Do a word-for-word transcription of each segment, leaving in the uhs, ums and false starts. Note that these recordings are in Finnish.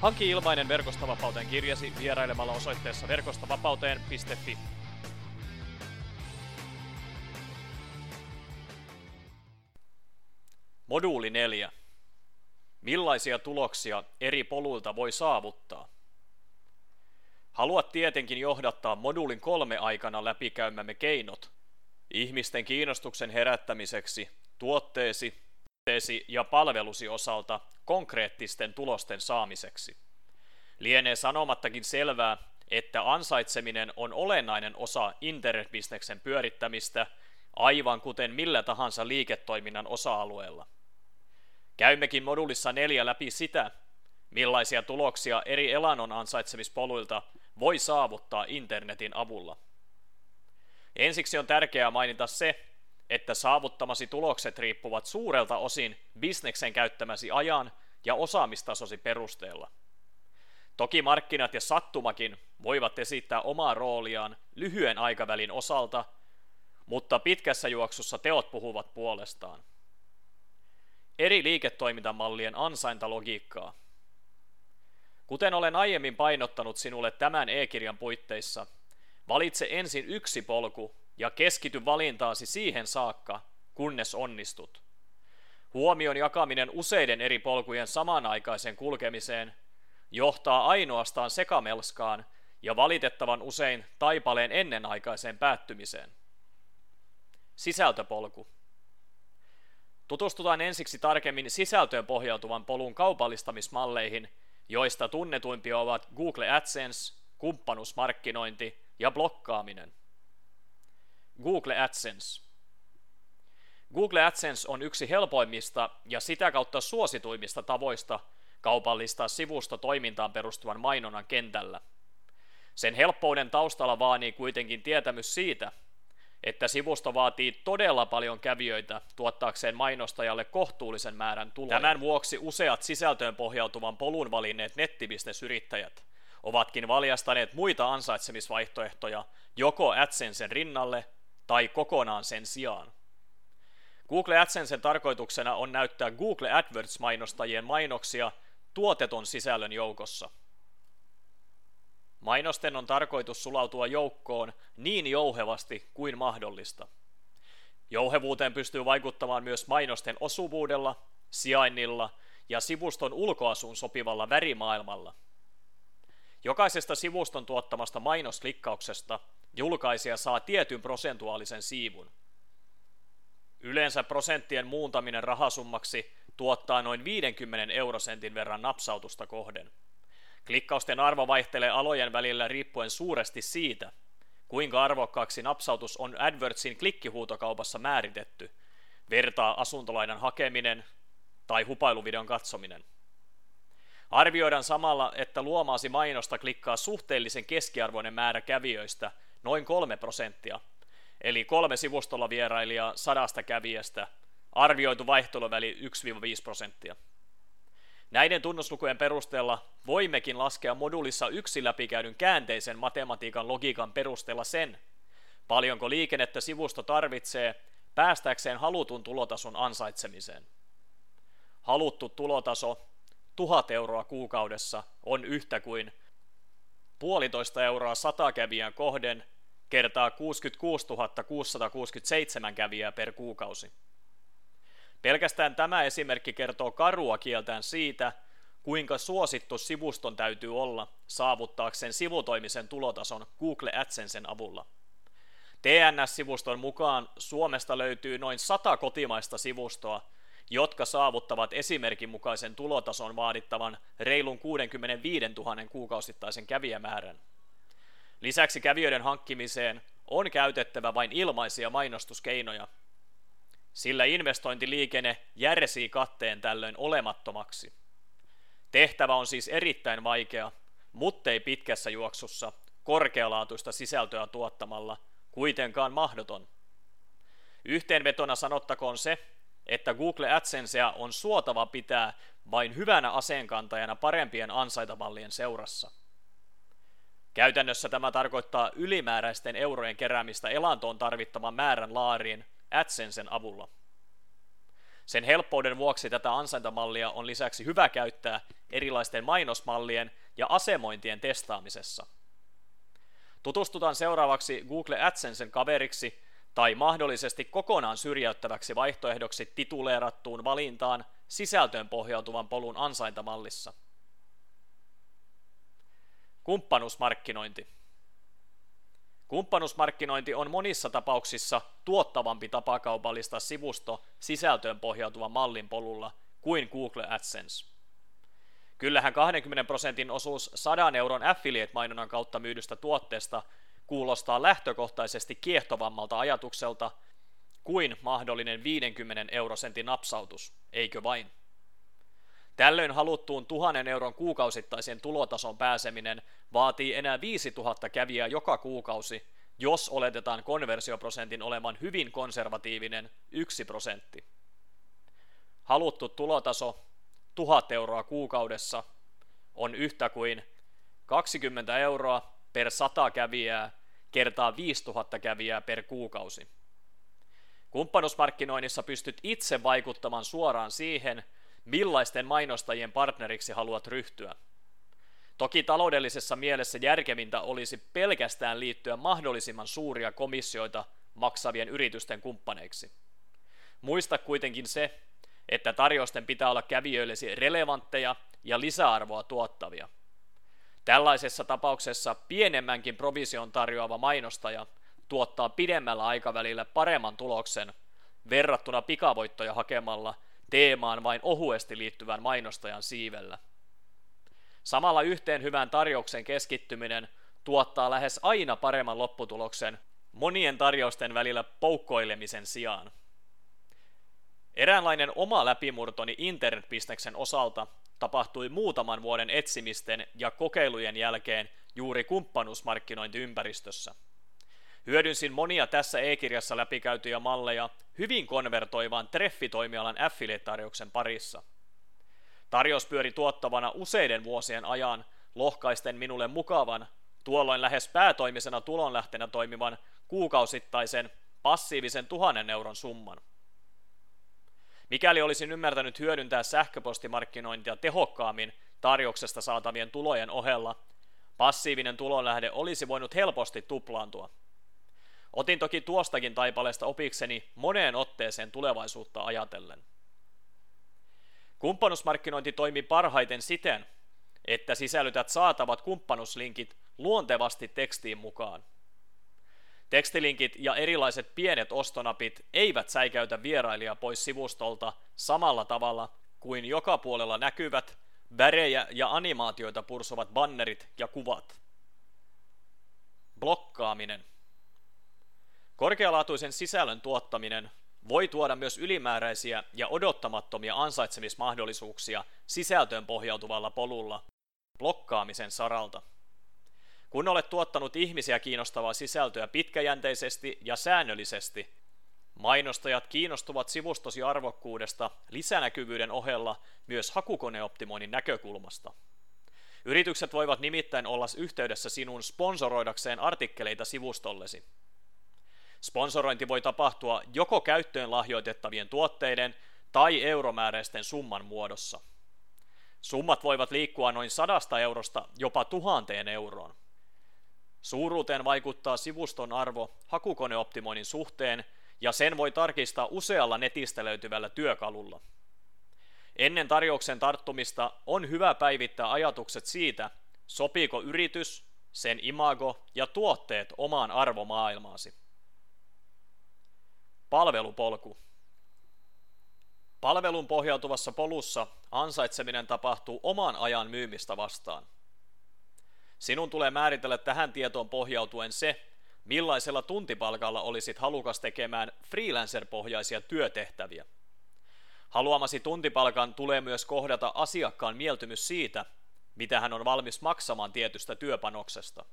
Hanki ilmainen Verkostovapauteen kirjasi vierailemalla osoitteessa verkostovapauteen piste fi. Moduuli neljä. Millaisia tuloksia eri poluilta voi saavuttaa? Haluat tietenkin johdattaa moduulin kolme aikana läpikäymämme keinot ihmisten kiinnostuksen herättämiseksi tuotteesi teesi ja palvelusi osalta konkreettisten tulosten saamiseksi. Lienee sanomattakin selvää, että ansaitseminen on olennainen osa internetbisneksen pyörittämistä, aivan kuten millä tahansa liiketoiminnan osa-alueella. Käymmekin moduulissa neljä läpi sitä, millaisia tuloksia eri elannon ansaitsemispoluilta voi saavuttaa internetin avulla. Ensiksi on tärkeää mainita se, että saavuttamasi tulokset riippuvat suurelta osin bisneksen käyttämäsi ajan ja osaamistasosi perusteella. Toki markkinat ja sattumakin voivat esittää omaa rooliaan lyhyen aikavälin osalta, mutta pitkässä juoksussa teot puhuvat puolestaan. Eri liiketoimintamallien ansaintalogiikkaa. Kuten olen aiemmin painottanut sinulle tämän e-kirjan puitteissa, valitse ensin yksi polku ja keskity valintaasi siihen saakka, kunnes onnistut. Huomion jakaminen useiden eri polkujen samanaikaiseen kulkemiseen johtaa ainoastaan sekamelskaan ja valitettavan usein taipaleen ennenaikaiseen päättymiseen. Sisältöpolku. Tutustutaan ensiksi tarkemmin sisältöön pohjautuvan polun kaupallistamismalleihin, joista tunnetuimpia ovat Google AdSense, kumppanuusmarkkinointi ja blokkaaminen. Google AdSense. Google AdSense on yksi helpoimmista ja sitä kautta suosituimmista tavoista kaupallistaa sivusto toimintaan perustuvan mainonnan kentällä. Sen helppouden taustalla vaanii kuitenkin tietämys siitä, että sivusto vaatii todella paljon kävijöitä tuottaakseen mainostajalle kohtuullisen määrän tuloja. Tämän vuoksi useat sisältöön pohjautuvan polun valinneet nettibisnesyrittäjät ovatkin valjastaneet muita ansaitsemisvaihtoehtoja joko AdSensen rinnalle tai kokonaan sen sijaan. Google AdSensen tarkoituksena on näyttää Google AdWords-mainostajien mainoksia tuotetun sisällön joukossa. Mainosten on tarkoitus sulautua joukkoon niin jouhevasti kuin mahdollista. Jouhevuuteen pystyy vaikuttamaan myös mainosten osuvuudella, sijainnilla ja sivuston ulkoasuun sopivalla värimaailmalla. Jokaisesta sivuston tuottamasta mainosklikkauksesta julkaisija saa tietyn prosentuaalisen siivun. Yleensä prosenttien muuntaminen rahasummaksi tuottaa noin viidenkymmenen eurosentin verran napsautusta kohden. Klikkausten arvo vaihtelee alojen välillä riippuen suuresti siitä, kuinka arvokkaaksi napsautus on AdWordsin klikkihuutokaupassa määritetty, vertaa asuntolainan hakeminen tai hupailuvideon katsominen. Arvioidaan samalla, että luomaasi mainosta klikkaa suhteellisen keskiarvoinen määrä kävijöistä, noin kolme prosenttia, eli kolme sivustolla vierailijaa sadasta kävijästä, arvioitu vaihteluväli yksi viiva viisi prosenttia. Näiden tunnuslukujen perusteella voimmekin laskea moduulissa yksi läpikäydyn käänteisen matematiikan logiikan perusteella sen, paljonko liikennettä sivusto tarvitsee päästäkseen halutun tulotason ansaitsemiseen. Haluttu tulotaso tuhat euroa kuukaudessa on yhtä kuin puolitoista euroa sata kävijää kohden kertaa kuusikymmentäkuusituhatta kuusisataakuusikymmentäseitsemän kävijää per kuukausi. Pelkästään tämä esimerkki kertoo karua kieltään siitä, kuinka suosittu sivuston täytyy olla saavuttaakseen sivutoimisen tulotason Google AdSensen avulla. T N S-sivuston mukaan Suomesta löytyy noin sata kotimaista sivustoa, jotka saavuttavat esimerkin mukaisen tulotason vaadittavan reilun kuusikymmentäviisituhatta kuukausittaisen kävijämäärän. Lisäksi kävijöiden hankkimiseen on käytettävä vain ilmaisia mainostuskeinoja, sillä investointiliikenne järsii katteen tällöin olemattomaksi. Tehtävä on siis erittäin vaikea, muttei pitkässä juoksussa korkealaatuista sisältöä tuottamalla kuitenkaan mahdoton. Yhteenvetona sanottakoon se, että Google AdSensea on suotava pitää vain hyvänä aseenkantajana parempien ansaitamallien seurassa. Käytännössä tämä tarkoittaa ylimääräisten eurojen keräämistä elantoon tarvittavan määrän laariin AdSensen avulla. Sen helppouden vuoksi tätä ansaintamallia on lisäksi hyvä käyttää erilaisten mainosmallien ja asemointien testaamisessa. Tutustutaan seuraavaksi Google AdSensen kaveriksi tai mahdollisesti kokonaan syrjäyttäväksi vaihtoehdoksi tituleerattuun valintaan sisältöön pohjautuvan polun ansaintamallissa. Kumppanuusmarkkinointi. Kumppanuusmarkkinointi on monissa tapauksissa tuottavampi tapa kaupallistaa sivusto sisältöön pohjautuvan mallin polulla kuin Google AdSense. Kyllähän kaksikymmentä prosentin osuus sadan euron affiliate-mainonnan kautta myydystä tuotteesta kuulostaa lähtökohtaisesti kiehtovammalta ajatukselta kuin mahdollinen viidenkymmenen eurosentin napsautus, eikö vain? Tällöin haluttuun tuhannen euron kuukausittaisen tulotason pääseminen vaatii enää viisituhatta kävijää joka kuukausi, jos oletetaan konversioprosentin olevan hyvin konservatiivinen yksi prosentti. Haluttu tulotaso, tuhat euroa kuukaudessa, on yhtä kuin kaksikymmentä euroa per sata kävijää kertaa viisituhatta kävijää per kuukausi. Kumppanuusmarkkinoinnissa pystyt itse vaikuttamaan suoraan siihen, millaisten mainostajien partneriksi haluat ryhtyä. Toki taloudellisessa mielessä järkevintä olisi pelkästään liittyä mahdollisimman suuria komissioita maksavien yritysten kumppaneiksi. Muista kuitenkin se, että tarjousten pitää olla kävijöillesi relevantteja ja lisäarvoa tuottavia. Tällaisessa tapauksessa pienemmänkin provision tarjoava mainostaja tuottaa pidemmällä aikavälillä paremman tuloksen verrattuna pikavoittoja hakemalla teemaan vain ohuesti liittyvän mainostajan siivellä. Samalla yhteen hyvään tarjouksen keskittyminen tuottaa lähes aina paremman lopputuloksen monien tarjousten välillä poukkoilemisen sijaan. Eräänlainen oma läpimurtoni internetbisneksen osalta tapahtui muutaman vuoden etsimisten ja kokeilujen jälkeen juuri kumppanuusmarkkinointiympäristössä. Hyödynsin monia tässä e-kirjassa läpikäytyjä malleja hyvin konvertoivaan treffitoimialan affiliate-tarjouksen parissa. Tarjous pyöri tuottavana useiden vuosien ajan lohkaisten minulle mukavan, tuolloin lähes päätoimisena tulonlähteenä toimivan kuukausittaisen passiivisen tuhannen euron summan. Mikäli olisin ymmärtänyt hyödyntää sähköpostimarkkinointia tehokkaammin tarjouksesta saatavien tulojen ohella, passiivinen tulonlähde olisi voinut helposti tuplaantua. Otin toki tuostakin taipaleesta opikseni moneen otteeseen tulevaisuutta ajatellen. Kumppanuusmarkkinointi toimii parhaiten siten, että sisällytät saatavat kumppanuuslinkit luontevasti tekstiin mukaan. Tekstilinkit ja erilaiset pienet ostonapit eivät säikäytä vierailijaa pois sivustolta samalla tavalla kuin joka puolella näkyvät, värejä ja animaatioita pursuvat bannerit ja kuvat. Blokkaaminen. Korkealaatuisen sisällön tuottaminen voi tuoda myös ylimääräisiä ja odottamattomia ansaitsemismahdollisuuksia sisältöön pohjautuvalla polulla blokkaamisen saralta. Kun olet tuottanut ihmisiä kiinnostavaa sisältöä pitkäjänteisesti ja säännöllisesti, mainostajat kiinnostuvat sivustosi arvokkuudesta lisänäkyvyyden ohella myös hakukoneoptimoinnin näkökulmasta. Yritykset voivat nimittäin olla yhteydessä sinun sponsoroidakseen artikkeleita sivustollesi. Sponsorointi voi tapahtua joko käyttöön lahjoitettavien tuotteiden tai euromääräisten summan muodossa. Summat voivat liikkua noin sadasta eurosta jopa tuhanteen euroon. Suuruuteen vaikuttaa sivuston arvo hakukoneoptimoinnin suhteen, ja sen voi tarkistaa usealla netistä löytyvällä työkalulla. Ennen tarjouksen tarttumista on hyvä päivittää ajatukset siitä, sopiiko yritys, sen imago ja tuotteet omaan arvomaailmaasi. Palvelupolku. Palvelun pohjautuvassa polussa ansaitseminen tapahtuu oman ajan myymistä vastaan. Sinun tulee määritellä tähän tietoon pohjautuen se, millaisella tuntipalkalla olisit halukas tekemään freelancer-pohjaisia työtehtäviä. Haluamasi tuntipalkan tulee myös kohdata asiakkaan mieltymys siitä, mitä hän on valmis maksamaan tietystä työpanoksesta.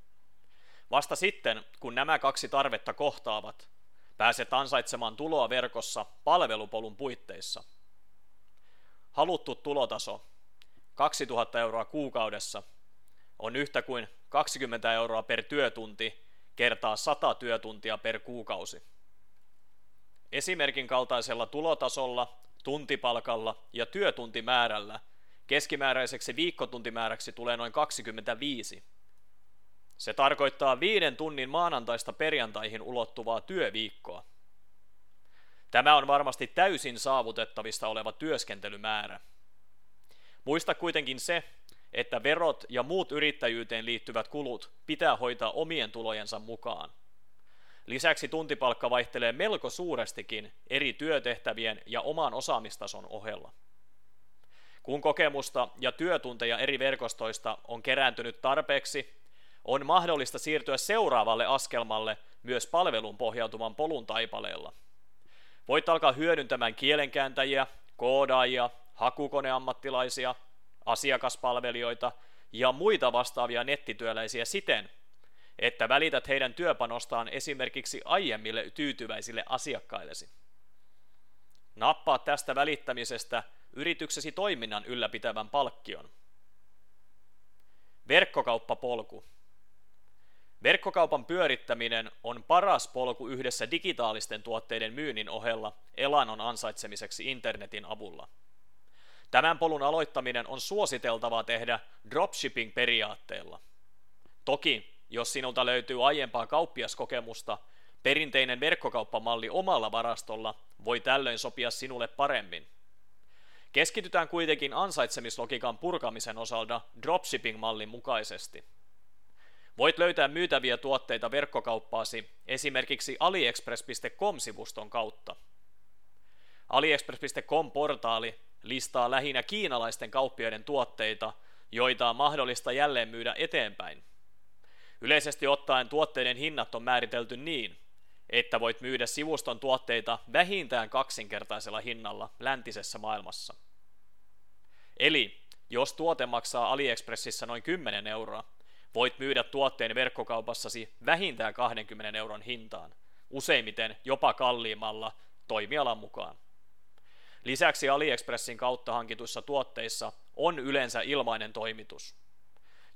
Vasta sitten, kun nämä kaksi tarvetta kohtaavat, pääset ansaitsemaan tuloa verkossa palvelupolun puitteissa. Haluttu tulotaso, kaksituhatta euroa kuukaudessa, on yhtä kuin kaksikymmentä euroa per työtunti kertaa sata työtuntia per kuukausi. Esimerkin kaltaisella tulotasolla, tuntipalkalla ja työtuntimäärällä keskimääräiseksi viikkotuntimääräksi tulee noin kaksikymmentäviisi. Se tarkoittaa viiden tunnin maanantaista perjantaihin ulottuvaa työviikkoa. Tämä on varmasti täysin saavutettavissa oleva työskentelymäärä. Muista kuitenkin se, että verot ja muut yrittäjyyteen liittyvät kulut pitää hoitaa omien tulojensa mukaan. Lisäksi tuntipalkka vaihtelee melko suurestikin eri työtehtävien ja oman osaamistason ohella. Kun kokemusta ja työtunteja eri verkostoista on kerääntynyt tarpeeksi, on mahdollista siirtyä seuraavalle askelmalle myös palvelun pohjautuvan polun taipaleella. Voit alkaa hyödyntämään kielenkääntäjiä, koodaajia, hakukoneammattilaisia, asiakaspalvelijoita ja muita vastaavia nettityöläisiä siten, että välität heidän työpanostaan esimerkiksi aiemmille tyytyväisille asiakkaillesi. Nappaa tästä välittämisestä yrityksesi toiminnan ylläpitävän palkkion. Verkkokauppapolku. Verkkokaupan pyörittäminen on paras polku yhdessä digitaalisten tuotteiden myynnin ohella elannon ansaitsemiseksi internetin avulla. Tämän polun aloittaminen on suositeltavaa tehdä dropshipping-periaatteella. Toki, jos sinulta löytyy aiempaa kauppiaskokemusta, perinteinen verkkokauppamalli omalla varastolla voi tällöin sopia sinulle paremmin. Keskitytään kuitenkin ansaitsemislogiikan purkamisen osalta dropshipping-mallin mukaisesti. Voit löytää myytäviä tuotteita verkkokauppaasi esimerkiksi aliexpress piste com-sivuston kautta. aliexpress piste com-portaali listaa lähinnä kiinalaisten kauppiaiden tuotteita, joita on mahdollista jälleen myydä eteenpäin. Yleisesti ottaen tuotteiden hinnat on määritelty niin, että voit myydä sivuston tuotteita vähintään kaksinkertaisella hinnalla läntisessä maailmassa. Eli jos tuote maksaa AliExpressissä noin kymmenen euroa, voit myydä tuotteen verkkokaupassasi vähintään kaksikymmentä euron hintaan, useimmiten jopa kalliimmalla toimialan mukaan. Lisäksi AliExpressin kautta hankituissa tuotteissa on yleensä ilmainen toimitus.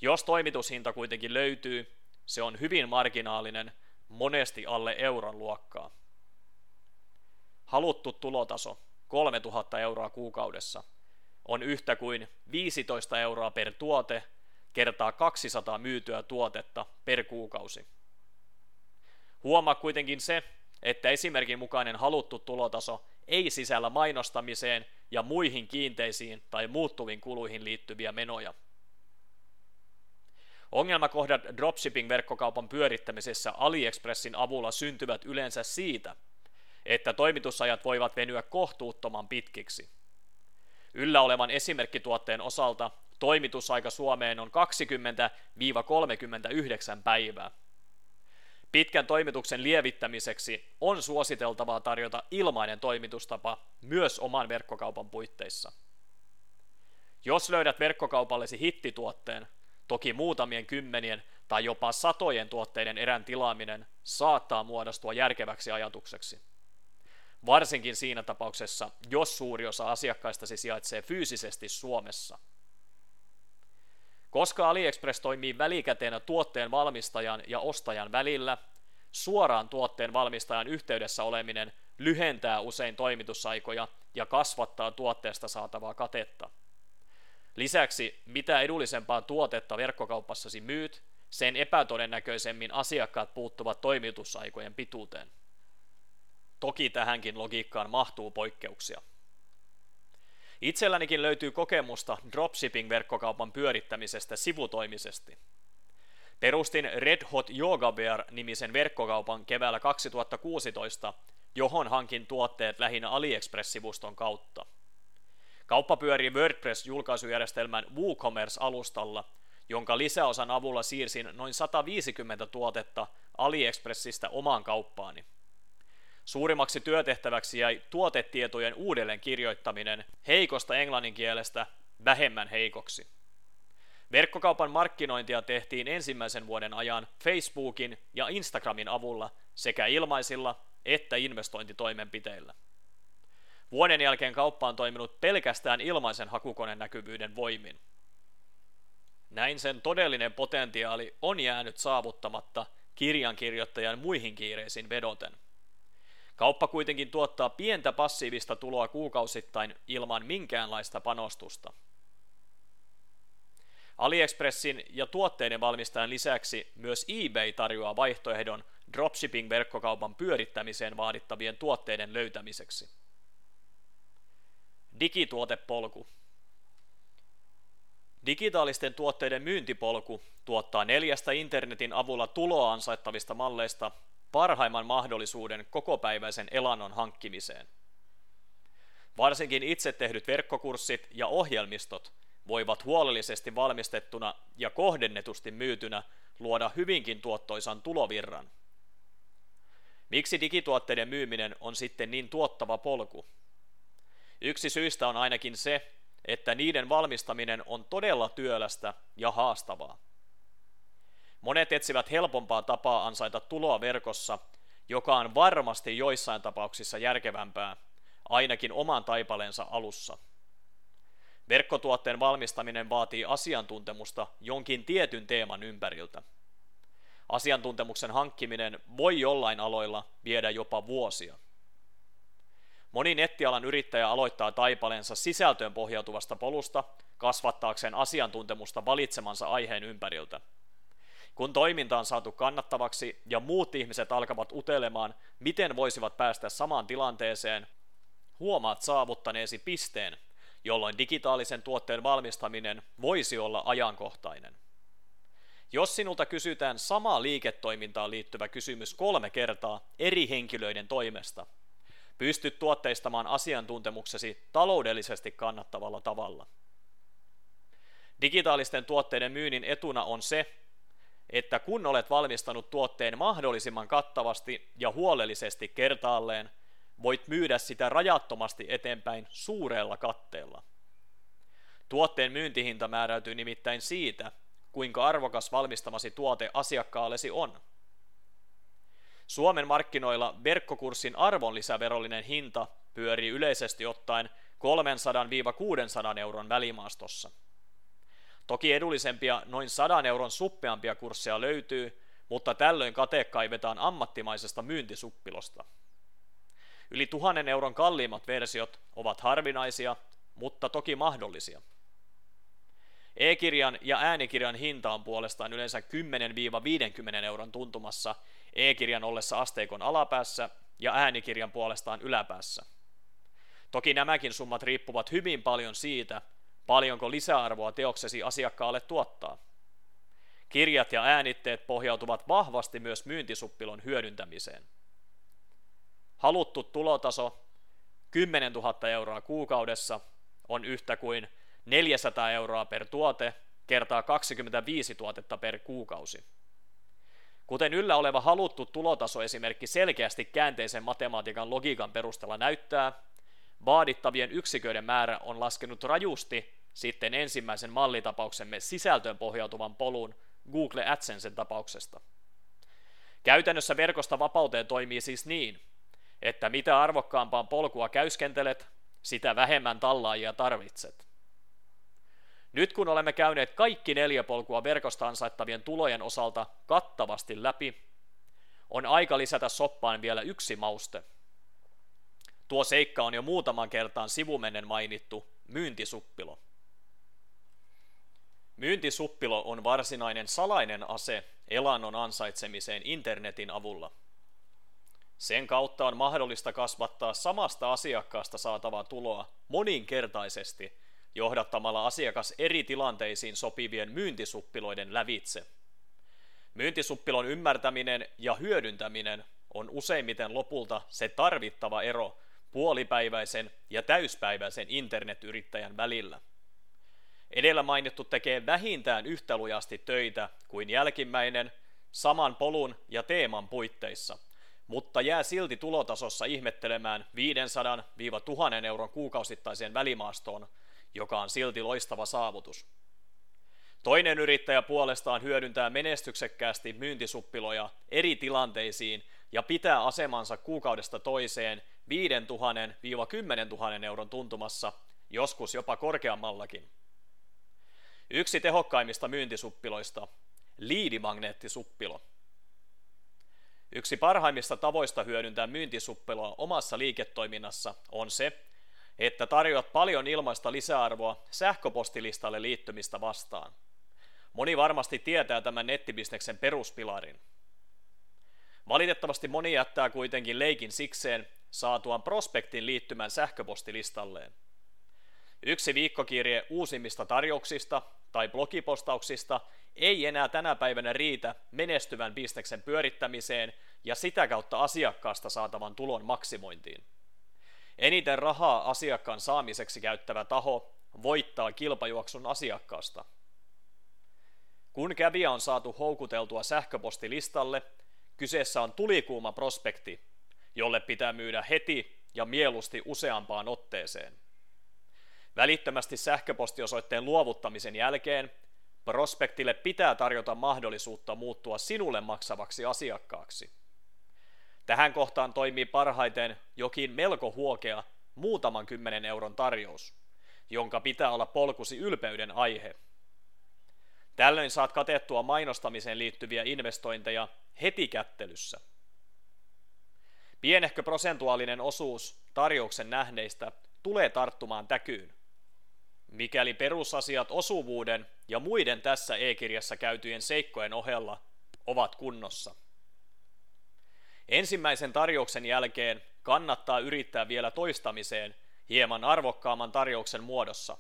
Jos toimitushinta kuitenkin löytyy, se on hyvin marginaalinen, monesti alle euron luokkaa. Haluttu tulotaso, kolmetuhatta euroa kuukaudessa, on yhtä kuin viisitoista euroa per tuote kertaa kaksisataa myytyä tuotetta per kuukausi. Huomaa kuitenkin se, että esimerkin mukainen haluttu tulotaso ei sisällä mainostamiseen ja muihin kiinteisiin tai muuttuviin kuluihin liittyviä menoja. Ongelmakohdat dropshipping-verkkokaupan pyörittämisessä AliExpressin avulla syntyvät yleensä siitä, että toimitusajat voivat venyä kohtuuttoman pitkiksi. Yllä olevan esimerkkituotteen osalta toimitusaika Suomeen on kaksikymmentä kolmekymmentäyhdeksän päivää. Pitkän toimituksen lievittämiseksi on suositeltavaa tarjota ilmainen toimitustapa myös oman verkkokaupan puitteissa. Jos löydät verkkokaupallesi hittituotteen, toki muutamien kymmenien tai jopa satojen tuotteiden erän tilaaminen saattaa muodostua järkeväksi ajatukseksi. Varsinkin siinä tapauksessa, jos suuri osa asiakkaistasi sijaitsee fyysisesti Suomessa. Koska AliExpress toimii välikäteenä tuotteen valmistajan ja ostajan välillä, suoraan tuotteen valmistajan yhteydessä oleminen lyhentää usein toimitusaikoja ja kasvattaa tuotteesta saatavaa katetta. Lisäksi, mitä edullisempaa tuotetta verkkokaupassasi myyt, sen epätodennäköisemmin asiakkaat puuttuvat toimitusaikojen pituuteen. Toki tähänkin logiikkaan mahtuu poikkeuksia. Itsellänikin löytyy kokemusta dropshipping-verkkokaupan pyörittämisestä sivutoimisesti. Perustin Red Hot Yoga Bear-nimisen verkkokaupan keväällä kaksituhattakuusitoista, johon hankin tuotteet lähinnä AliExpress-sivuston kautta. Kauppa pyörii WordPress-julkaisujärjestelmän WooCommerce-alustalla, jonka lisäosan avulla siirsin noin sata viisikymmentä tuotetta AliExpressistä omaan kauppaani. Suurimmaksi työtehtäväksi jäi tuotetietojen uudelleen kirjoittaminen heikosta englanninkielestä vähemmän heikoksi. Verkkokaupan markkinointia tehtiin ensimmäisen vuoden ajan Facebookin ja Instagramin avulla sekä ilmaisilla että investointitoimenpiteillä. Vuoden jälkeen kauppa on toiminut pelkästään ilmaisen hakukoneen näkyvyyden voimin. Näin sen todellinen potentiaali on jäänyt saavuttamatta kirjankirjoittajan muihin kiireisiin vedoten. Kauppa kuitenkin tuottaa pientä passiivista tuloa kuukausittain ilman minkäänlaista panostusta. AliExpressin ja tuotteiden valmistajan lisäksi myös eBay tarjoaa vaihtoehdon dropshipping-verkkokaupan pyörittämiseen vaadittavien tuotteiden löytämiseksi. Digituotepolku. Digitaalisten tuotteiden myyntipolku tuottaa neljästä internetin avulla tuloa ansaittavista malleista parhaimman mahdollisuuden kokopäiväisen elannon hankkimiseen. Varsinkin itse tehdyt verkkokurssit ja ohjelmistot voivat huolellisesti valmistettuna ja kohdennetusti myytynä luoda hyvinkin tuottoisan tulovirran. Miksi digituotteiden myyminen on sitten niin tuottava polku? Yksi syistä on ainakin se, että niiden valmistaminen on todella työlästä ja haastavaa. Monet etsivät helpompaa tapaa ansaita tuloa verkossa, joka on varmasti joissain tapauksissa järkevämpää, ainakin oman taipaleensa alussa. Verkkotuotteen valmistaminen vaatii asiantuntemusta jonkin tietyn teeman ympäriltä. Asiantuntemuksen hankkiminen voi jollain aloilla viedä jopa vuosia. Moni nettialan yrittäjä aloittaa taipaleensa sisältöön pohjautuvasta polusta kasvattaakseen asiantuntemusta valitsemansa aiheen ympäriltä. Kun toiminta on saatu kannattavaksi ja muut ihmiset alkavat utelemaan, miten voisivat päästä samaan tilanteeseen, huomaat saavuttaneesi pisteen, jolloin digitaalisen tuotteen valmistaminen voisi olla ajankohtainen. Jos sinulta kysytään samaa liiketoimintaan liittyvä kysymys kolme kertaa eri henkilöiden toimesta, pystyt tuotteistamaan asiantuntemuksesi taloudellisesti kannattavalla tavalla. Digitaalisten tuotteiden myynnin etuna on se, että kun olet valmistanut tuotteen mahdollisimman kattavasti ja huolellisesti kertaalleen, voit myydä sitä rajattomasti eteenpäin suurella katteella. Tuotteen myyntihinta määräytyy nimittäin siitä, kuinka arvokas valmistamasi tuote asiakkaallesi on. Suomen markkinoilla verkkokurssin arvonlisäverollinen hinta pyörii yleisesti ottaen kolmesataa–kuusisataa euron välimaastossa. Toki edullisempia, noin sadan euron suppeampia kursseja löytyy, mutta tällöin kate kaivetaan ammattimaisesta myyntisuppilosta. Yli tuhannen euron kalliimmat versiot ovat harvinaisia, mutta toki mahdollisia. E-kirjan ja äänikirjan hinta on puolestaan yleensä kymmenestä viiteenkymmeneen euron tuntumassa, e-kirjan ollessa asteikon alapäässä ja äänikirjan puolestaan yläpäässä. Toki nämäkin summat riippuvat hyvin paljon siitä, paljonko lisäarvoa teoksesi asiakkaalle tuottaa. Kirjat ja äänitteet pohjautuvat vahvasti myös myyntisuppilon hyödyntämiseen. Haluttu tulotaso kymmenentuhatta euroa kuukaudessa on yhtä kuin neljäsataa euroa per tuote kertaa kaksikymmentäviisi tuotetta per kuukausi. Kuten yllä oleva haluttu tulotaso esimerkki selkeästi käänteisen matematiikan logiikan perusteella näyttää, vaadittavien yksiköiden määrä on laskenut rajusti sitten ensimmäisen mallitapauksemme sisältöön pohjautuvan polun Google AdSensen tapauksesta. Käytännössä verkosta vapauteen toimii siis niin, että mitä arvokkaampaan polkua käyskentelet, sitä vähemmän tallaajia tarvitset. Nyt kun olemme käyneet kaikki neljä polkua verkosta ansaittavien tulojen osalta kattavasti läpi, on aika lisätä soppaan vielä yksi mauste. Tuo seikka on jo muutaman kertaan sivumennen mainittu myyntisuppilo. Myyntisuppilo on varsinainen salainen ase elannon ansaitsemiseen internetin avulla. Sen kautta on mahdollista kasvattaa samasta asiakkaasta saatavaa tuloa moninkertaisesti johdattamalla asiakas eri tilanteisiin sopivien myyntisuppiloiden lävitse. Myyntisuppilon ymmärtäminen ja hyödyntäminen on useimmiten lopulta se tarvittava ero puolipäiväisen ja täyspäiväisen internetyrittäjän välillä. Edellä mainittu tekee vähintään yhtä lujasti töitä kuin jälkimmäinen saman polun ja teeman puitteissa, mutta jää silti tulotasossa ihmettelemään viisisataa–tuhat euron kuukausittaiseen välimaastoon, joka on silti loistava saavutus. Toinen yrittäjä puolestaan hyödyntää menestyksekkäästi myyntisuppiloja eri tilanteisiin ja pitää asemansa kuukaudesta toiseen viisituhatta–kymmenentuhatta euron tuntumassa, joskus jopa korkeammallakin. Yksi tehokkaimmista myyntisuppiloista, liidimagneettisuppilo. Yksi parhaimmista tavoista hyödyntää myyntisuppiloa omassa liiketoiminnassa on se, että tarjoat paljon ilmaista lisäarvoa sähköpostilistalle liittymistä vastaan. Moni varmasti tietää tämän nettibisneksen peruspilarin. Valitettavasti moni jättää kuitenkin leikin sikseen saatuaan prospektin liittymään sähköpostilistalleen. Yksi viikkokirje uusimmista tarjouksista tai blogipostauksista ei enää tänä päivänä riitä menestyvän bisneksen pyörittämiseen ja sitä kautta asiakkaasta saatavan tulon maksimointiin. Eniten rahaa asiakkaan saamiseksi käyttävä taho voittaa kilpajuoksun asiakkaasta. Kun kävijä on saatu houkuteltua sähköpostilistalle, kyseessä on tulikuuma prospekti, jolle pitää myydä heti ja mieluusti useampaan otteeseen. Välittömästi sähköpostiosoitteen luovuttamisen jälkeen prospektille pitää tarjota mahdollisuutta muuttua sinulle maksavaksi asiakkaaksi. Tähän kohtaan toimii parhaiten jokin melko huokea muutaman kymmenen euron tarjous, jonka pitää olla polkusi ylpeyden aihe. Tällöin saat katettua mainostamiseen liittyviä investointeja heti kättelyssä. Pienehkö prosentuaalinen osuus tarjouksen nähneistä tulee tarttumaan täkyyn. Mikäli perusasiat osuvuuden ja muiden tässä e-kirjassa käytyjen seikkojen ohella ovat kunnossa. Ensimmäisen tarjouksen jälkeen kannattaa yrittää vielä toistamiseen hieman arvokkaamman tarjouksen muodossa.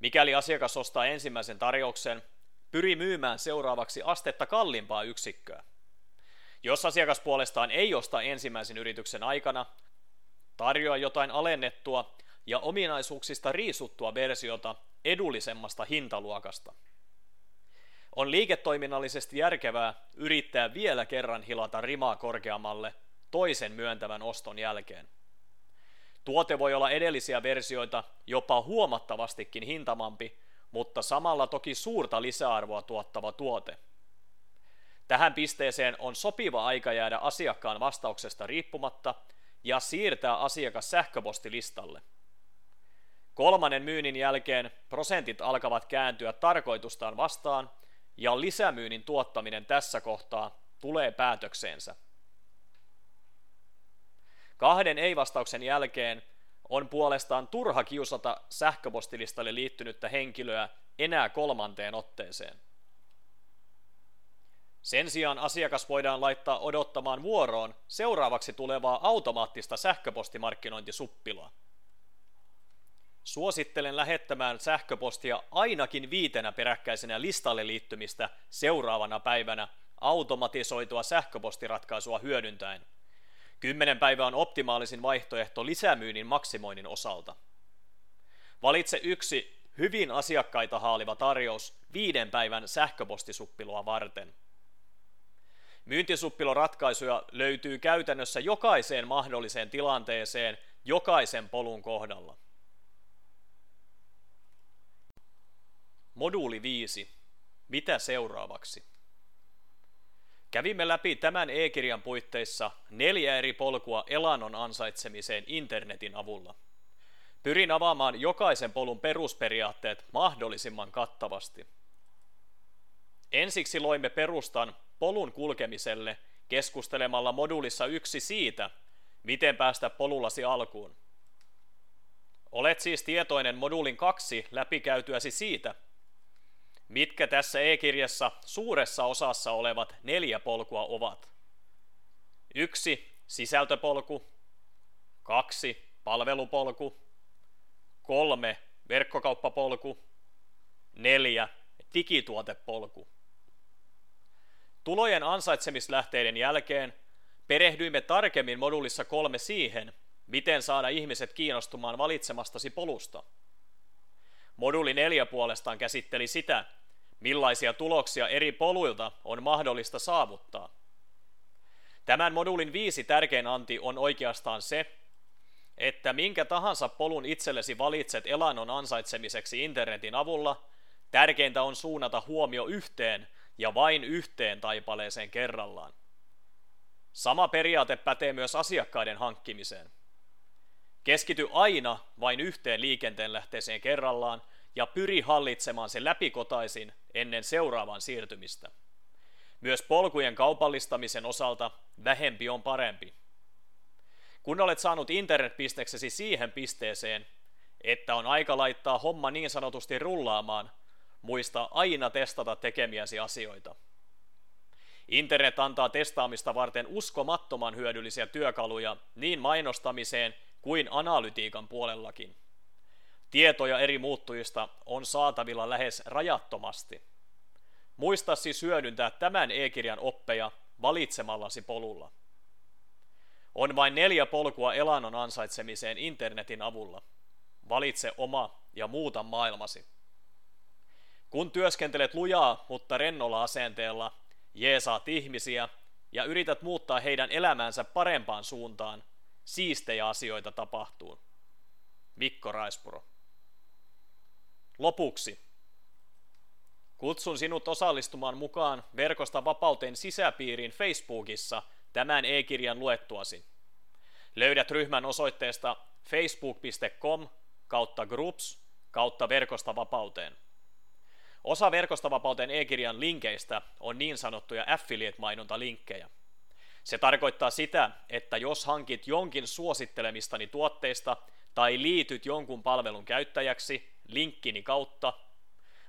Mikäli asiakas ostaa ensimmäisen tarjouksen, pyri myymään seuraavaksi astetta kalliimpaa yksikköä. Jos asiakas puolestaan ei osta ensimmäisen yrityksen aikana, tarjoa jotain alennettua ja ominaisuuksista riisuttua versiota edullisemmasta hintaluokasta. On liiketoiminnallisesti järkevää yrittää vielä kerran hilata rimaa korkeammalle toisen myöntävän oston jälkeen. Tuote voi olla edellisiä versioita jopa huomattavastikin hintamampi, mutta samalla toki suurta lisäarvoa tuottava tuote. Tähän pisteeseen on sopiva aika jäädä asiakkaan vastauksesta riippumatta ja siirtää asiakas sähköpostilistalle. Kolmannen myynnin jälkeen prosentit alkavat kääntyä tarkoitustaan vastaan ja lisämyynnin tuottaminen tässä kohtaa tulee päätökseensä. Kahden ei-vastauksen jälkeen on puolestaan turha kiusata sähköpostilistalle liittynyttä henkilöä enää kolmanteen otteeseen. Sen sijaan asiakas voidaan laittaa odottamaan vuoroon seuraavaksi tulevaa automaattista sähköpostimarkkinointisuppilaa. Suosittelen lähettämään sähköpostia ainakin viitenä peräkkäisenä listalle liittymistä seuraavana päivänä automatisoitua sähköpostiratkaisua hyödyntäen. Kymmenen päivää on optimaalisin vaihtoehto lisämyynnin maksimoinnin osalta. Valitse yksi hyvin asiakkaita haaliva tarjous viiden päivän sähköpostisuppiloa varten. Myyntisuppiloratkaisuja löytyy käytännössä jokaiseen mahdolliseen tilanteeseen jokaisen polun kohdalla. Moduuli viisi. Mitä seuraavaksi? Kävimme läpi tämän e-kirjan puitteissa neljä eri polkua elannon ansaitsemiseen internetin avulla. Pyrin avaamaan jokaisen polun perusperiaatteet mahdollisimman kattavasti. Ensiksi loimme perustan polun kulkemiselle keskustelemalla moduulissa yksi siitä, miten päästä polullasi alkuun. Olet siis tietoinen moduulin kaksi läpikäytyäsi siitä, mitkä tässä e-kirjassa suuressa osassa olevat neljä polkua ovat. yksi. Sisältöpolku. kaksi. Palvelupolku. kolme. Verkkokauppapolku. neljä. Digituotepolku. Tulojen ansaitsemislähteiden jälkeen perehdyimme tarkemmin moduulissa kolme siihen, miten saada ihmiset kiinnostumaan valitsemastasi polusta. Moduuli neljä puolestaan käsitteli sitä, millaisia tuloksia eri poluilta on mahdollista saavuttaa. Tämän moduulin viisi tärkein anti on oikeastaan se, että minkä tahansa polun itsellesi valitset elannon ansaitsemiseksi internetin avulla, Tärkeintä on suunnata huomio yhteen ja vain yhteen taipaleeseen kerrallaan. Sama periaate pätee myös asiakkaiden hankkimiseen. Keskity aina vain yhteen liikenteenlähteeseen kerrallaan ja pyri hallitsemaan se läpikotaisin ennen seuraavan siirtymistä. Myös polkujen kaupallistamisen osalta vähempi on parempi. Kun olet saanut internetpisteksesi siihen pisteeseen, että on aika laittaa homma niin sanotusti rullaamaan, muista aina testata tekemiäsi asioita. Internet antaa testaamista varten uskomattoman hyödyllisiä työkaluja niin mainostamiseen kuin analytiikan puolellakin. Tietoja eri muuttujista on saatavilla lähes rajattomasti. Muista siis hyödyntää tämän e-kirjan oppeja valitsemallasi polulla. On vain neljä polkua elannon ansaitsemiseen internetin avulla. Valitse oma ja muuta maailmasi. Kun työskentelet lujaa, mutta rennolla asenteella, jeesaat ihmisiä ja yrität muuttaa heidän elämäänsä parempaan suuntaan, siistejä asioita tapahtuu. Mikko Raespuro. Lopuksi. Kutsun sinut osallistumaan mukaan Verkosta vapauteen sisäpiiriin Facebookissa tämän e-kirjan luettuasi. Löydät ryhmän osoitteesta facebook.com kautta groups kautta Verkosta vapauteen. Osa Verkosta vapauteen e-kirjan linkeistä on niin sanottuja affiliate-mainontalinkkejä. Se tarkoittaa sitä, että jos hankit jonkin suosittelemistani tuotteista tai liityt jonkun palvelun käyttäjäksi linkkini kautta,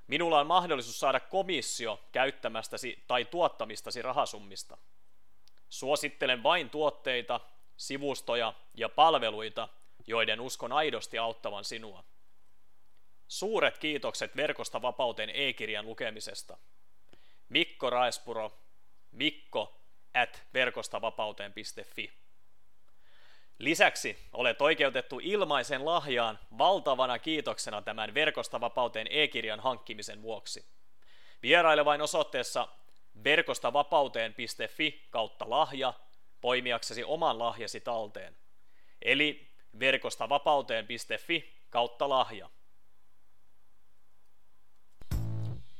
minulla on mahdollisuus saada komissio käyttämästäsi tai tuottamistasi rahasummista. Suosittelen vain tuotteita, sivustoja ja palveluita, joiden uskon aidosti auttavan sinua. Suuret kiitokset Verkosta vapauteen e-kirjan lukemisesta. Mikko Raespuro, mikko at verkostavapauteen.fi. Lisäksi olet oikeutettu ilmaisen lahjaan valtavana kiitoksena tämän Verkosta vapauteen e-kirjan hankkimisen vuoksi. Vieraile vain osoitteessa verkostavapauteen.fi kautta lahja poimiaksesi oman lahjasi talteen. Eli verkostavapauteen.fi kautta lahja.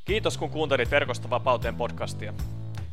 Kiitos kun kuuntelit Verkosta vapauteen podcastia.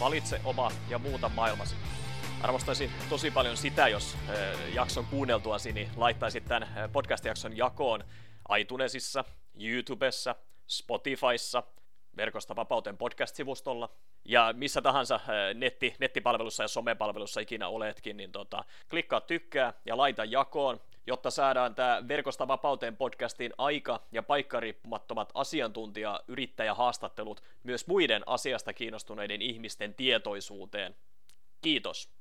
Valitse oma ja muuta maailmasi. Arvostaisin tosi paljon sitä, jos jakson kuunneltuasi, niin laittaisit tämän podcast-jakson jakoon iTunesissa, YouTubessa, Spotifyssa, Verkosta vapauteen podcast-sivustolla ja missä tahansa netti, nettipalvelussa ja somepalvelussa ikinä oletkin, niin tota, klikkaa tykkää ja laita jakoon, jotta saadaan tämä Verkosta vapauteen podcastin aika- ja paikkariippumattomat asiantuntija-yrittäjähaastattelut myös muiden asiasta kiinnostuneiden ihmisten tietoisuuteen. Kiitos!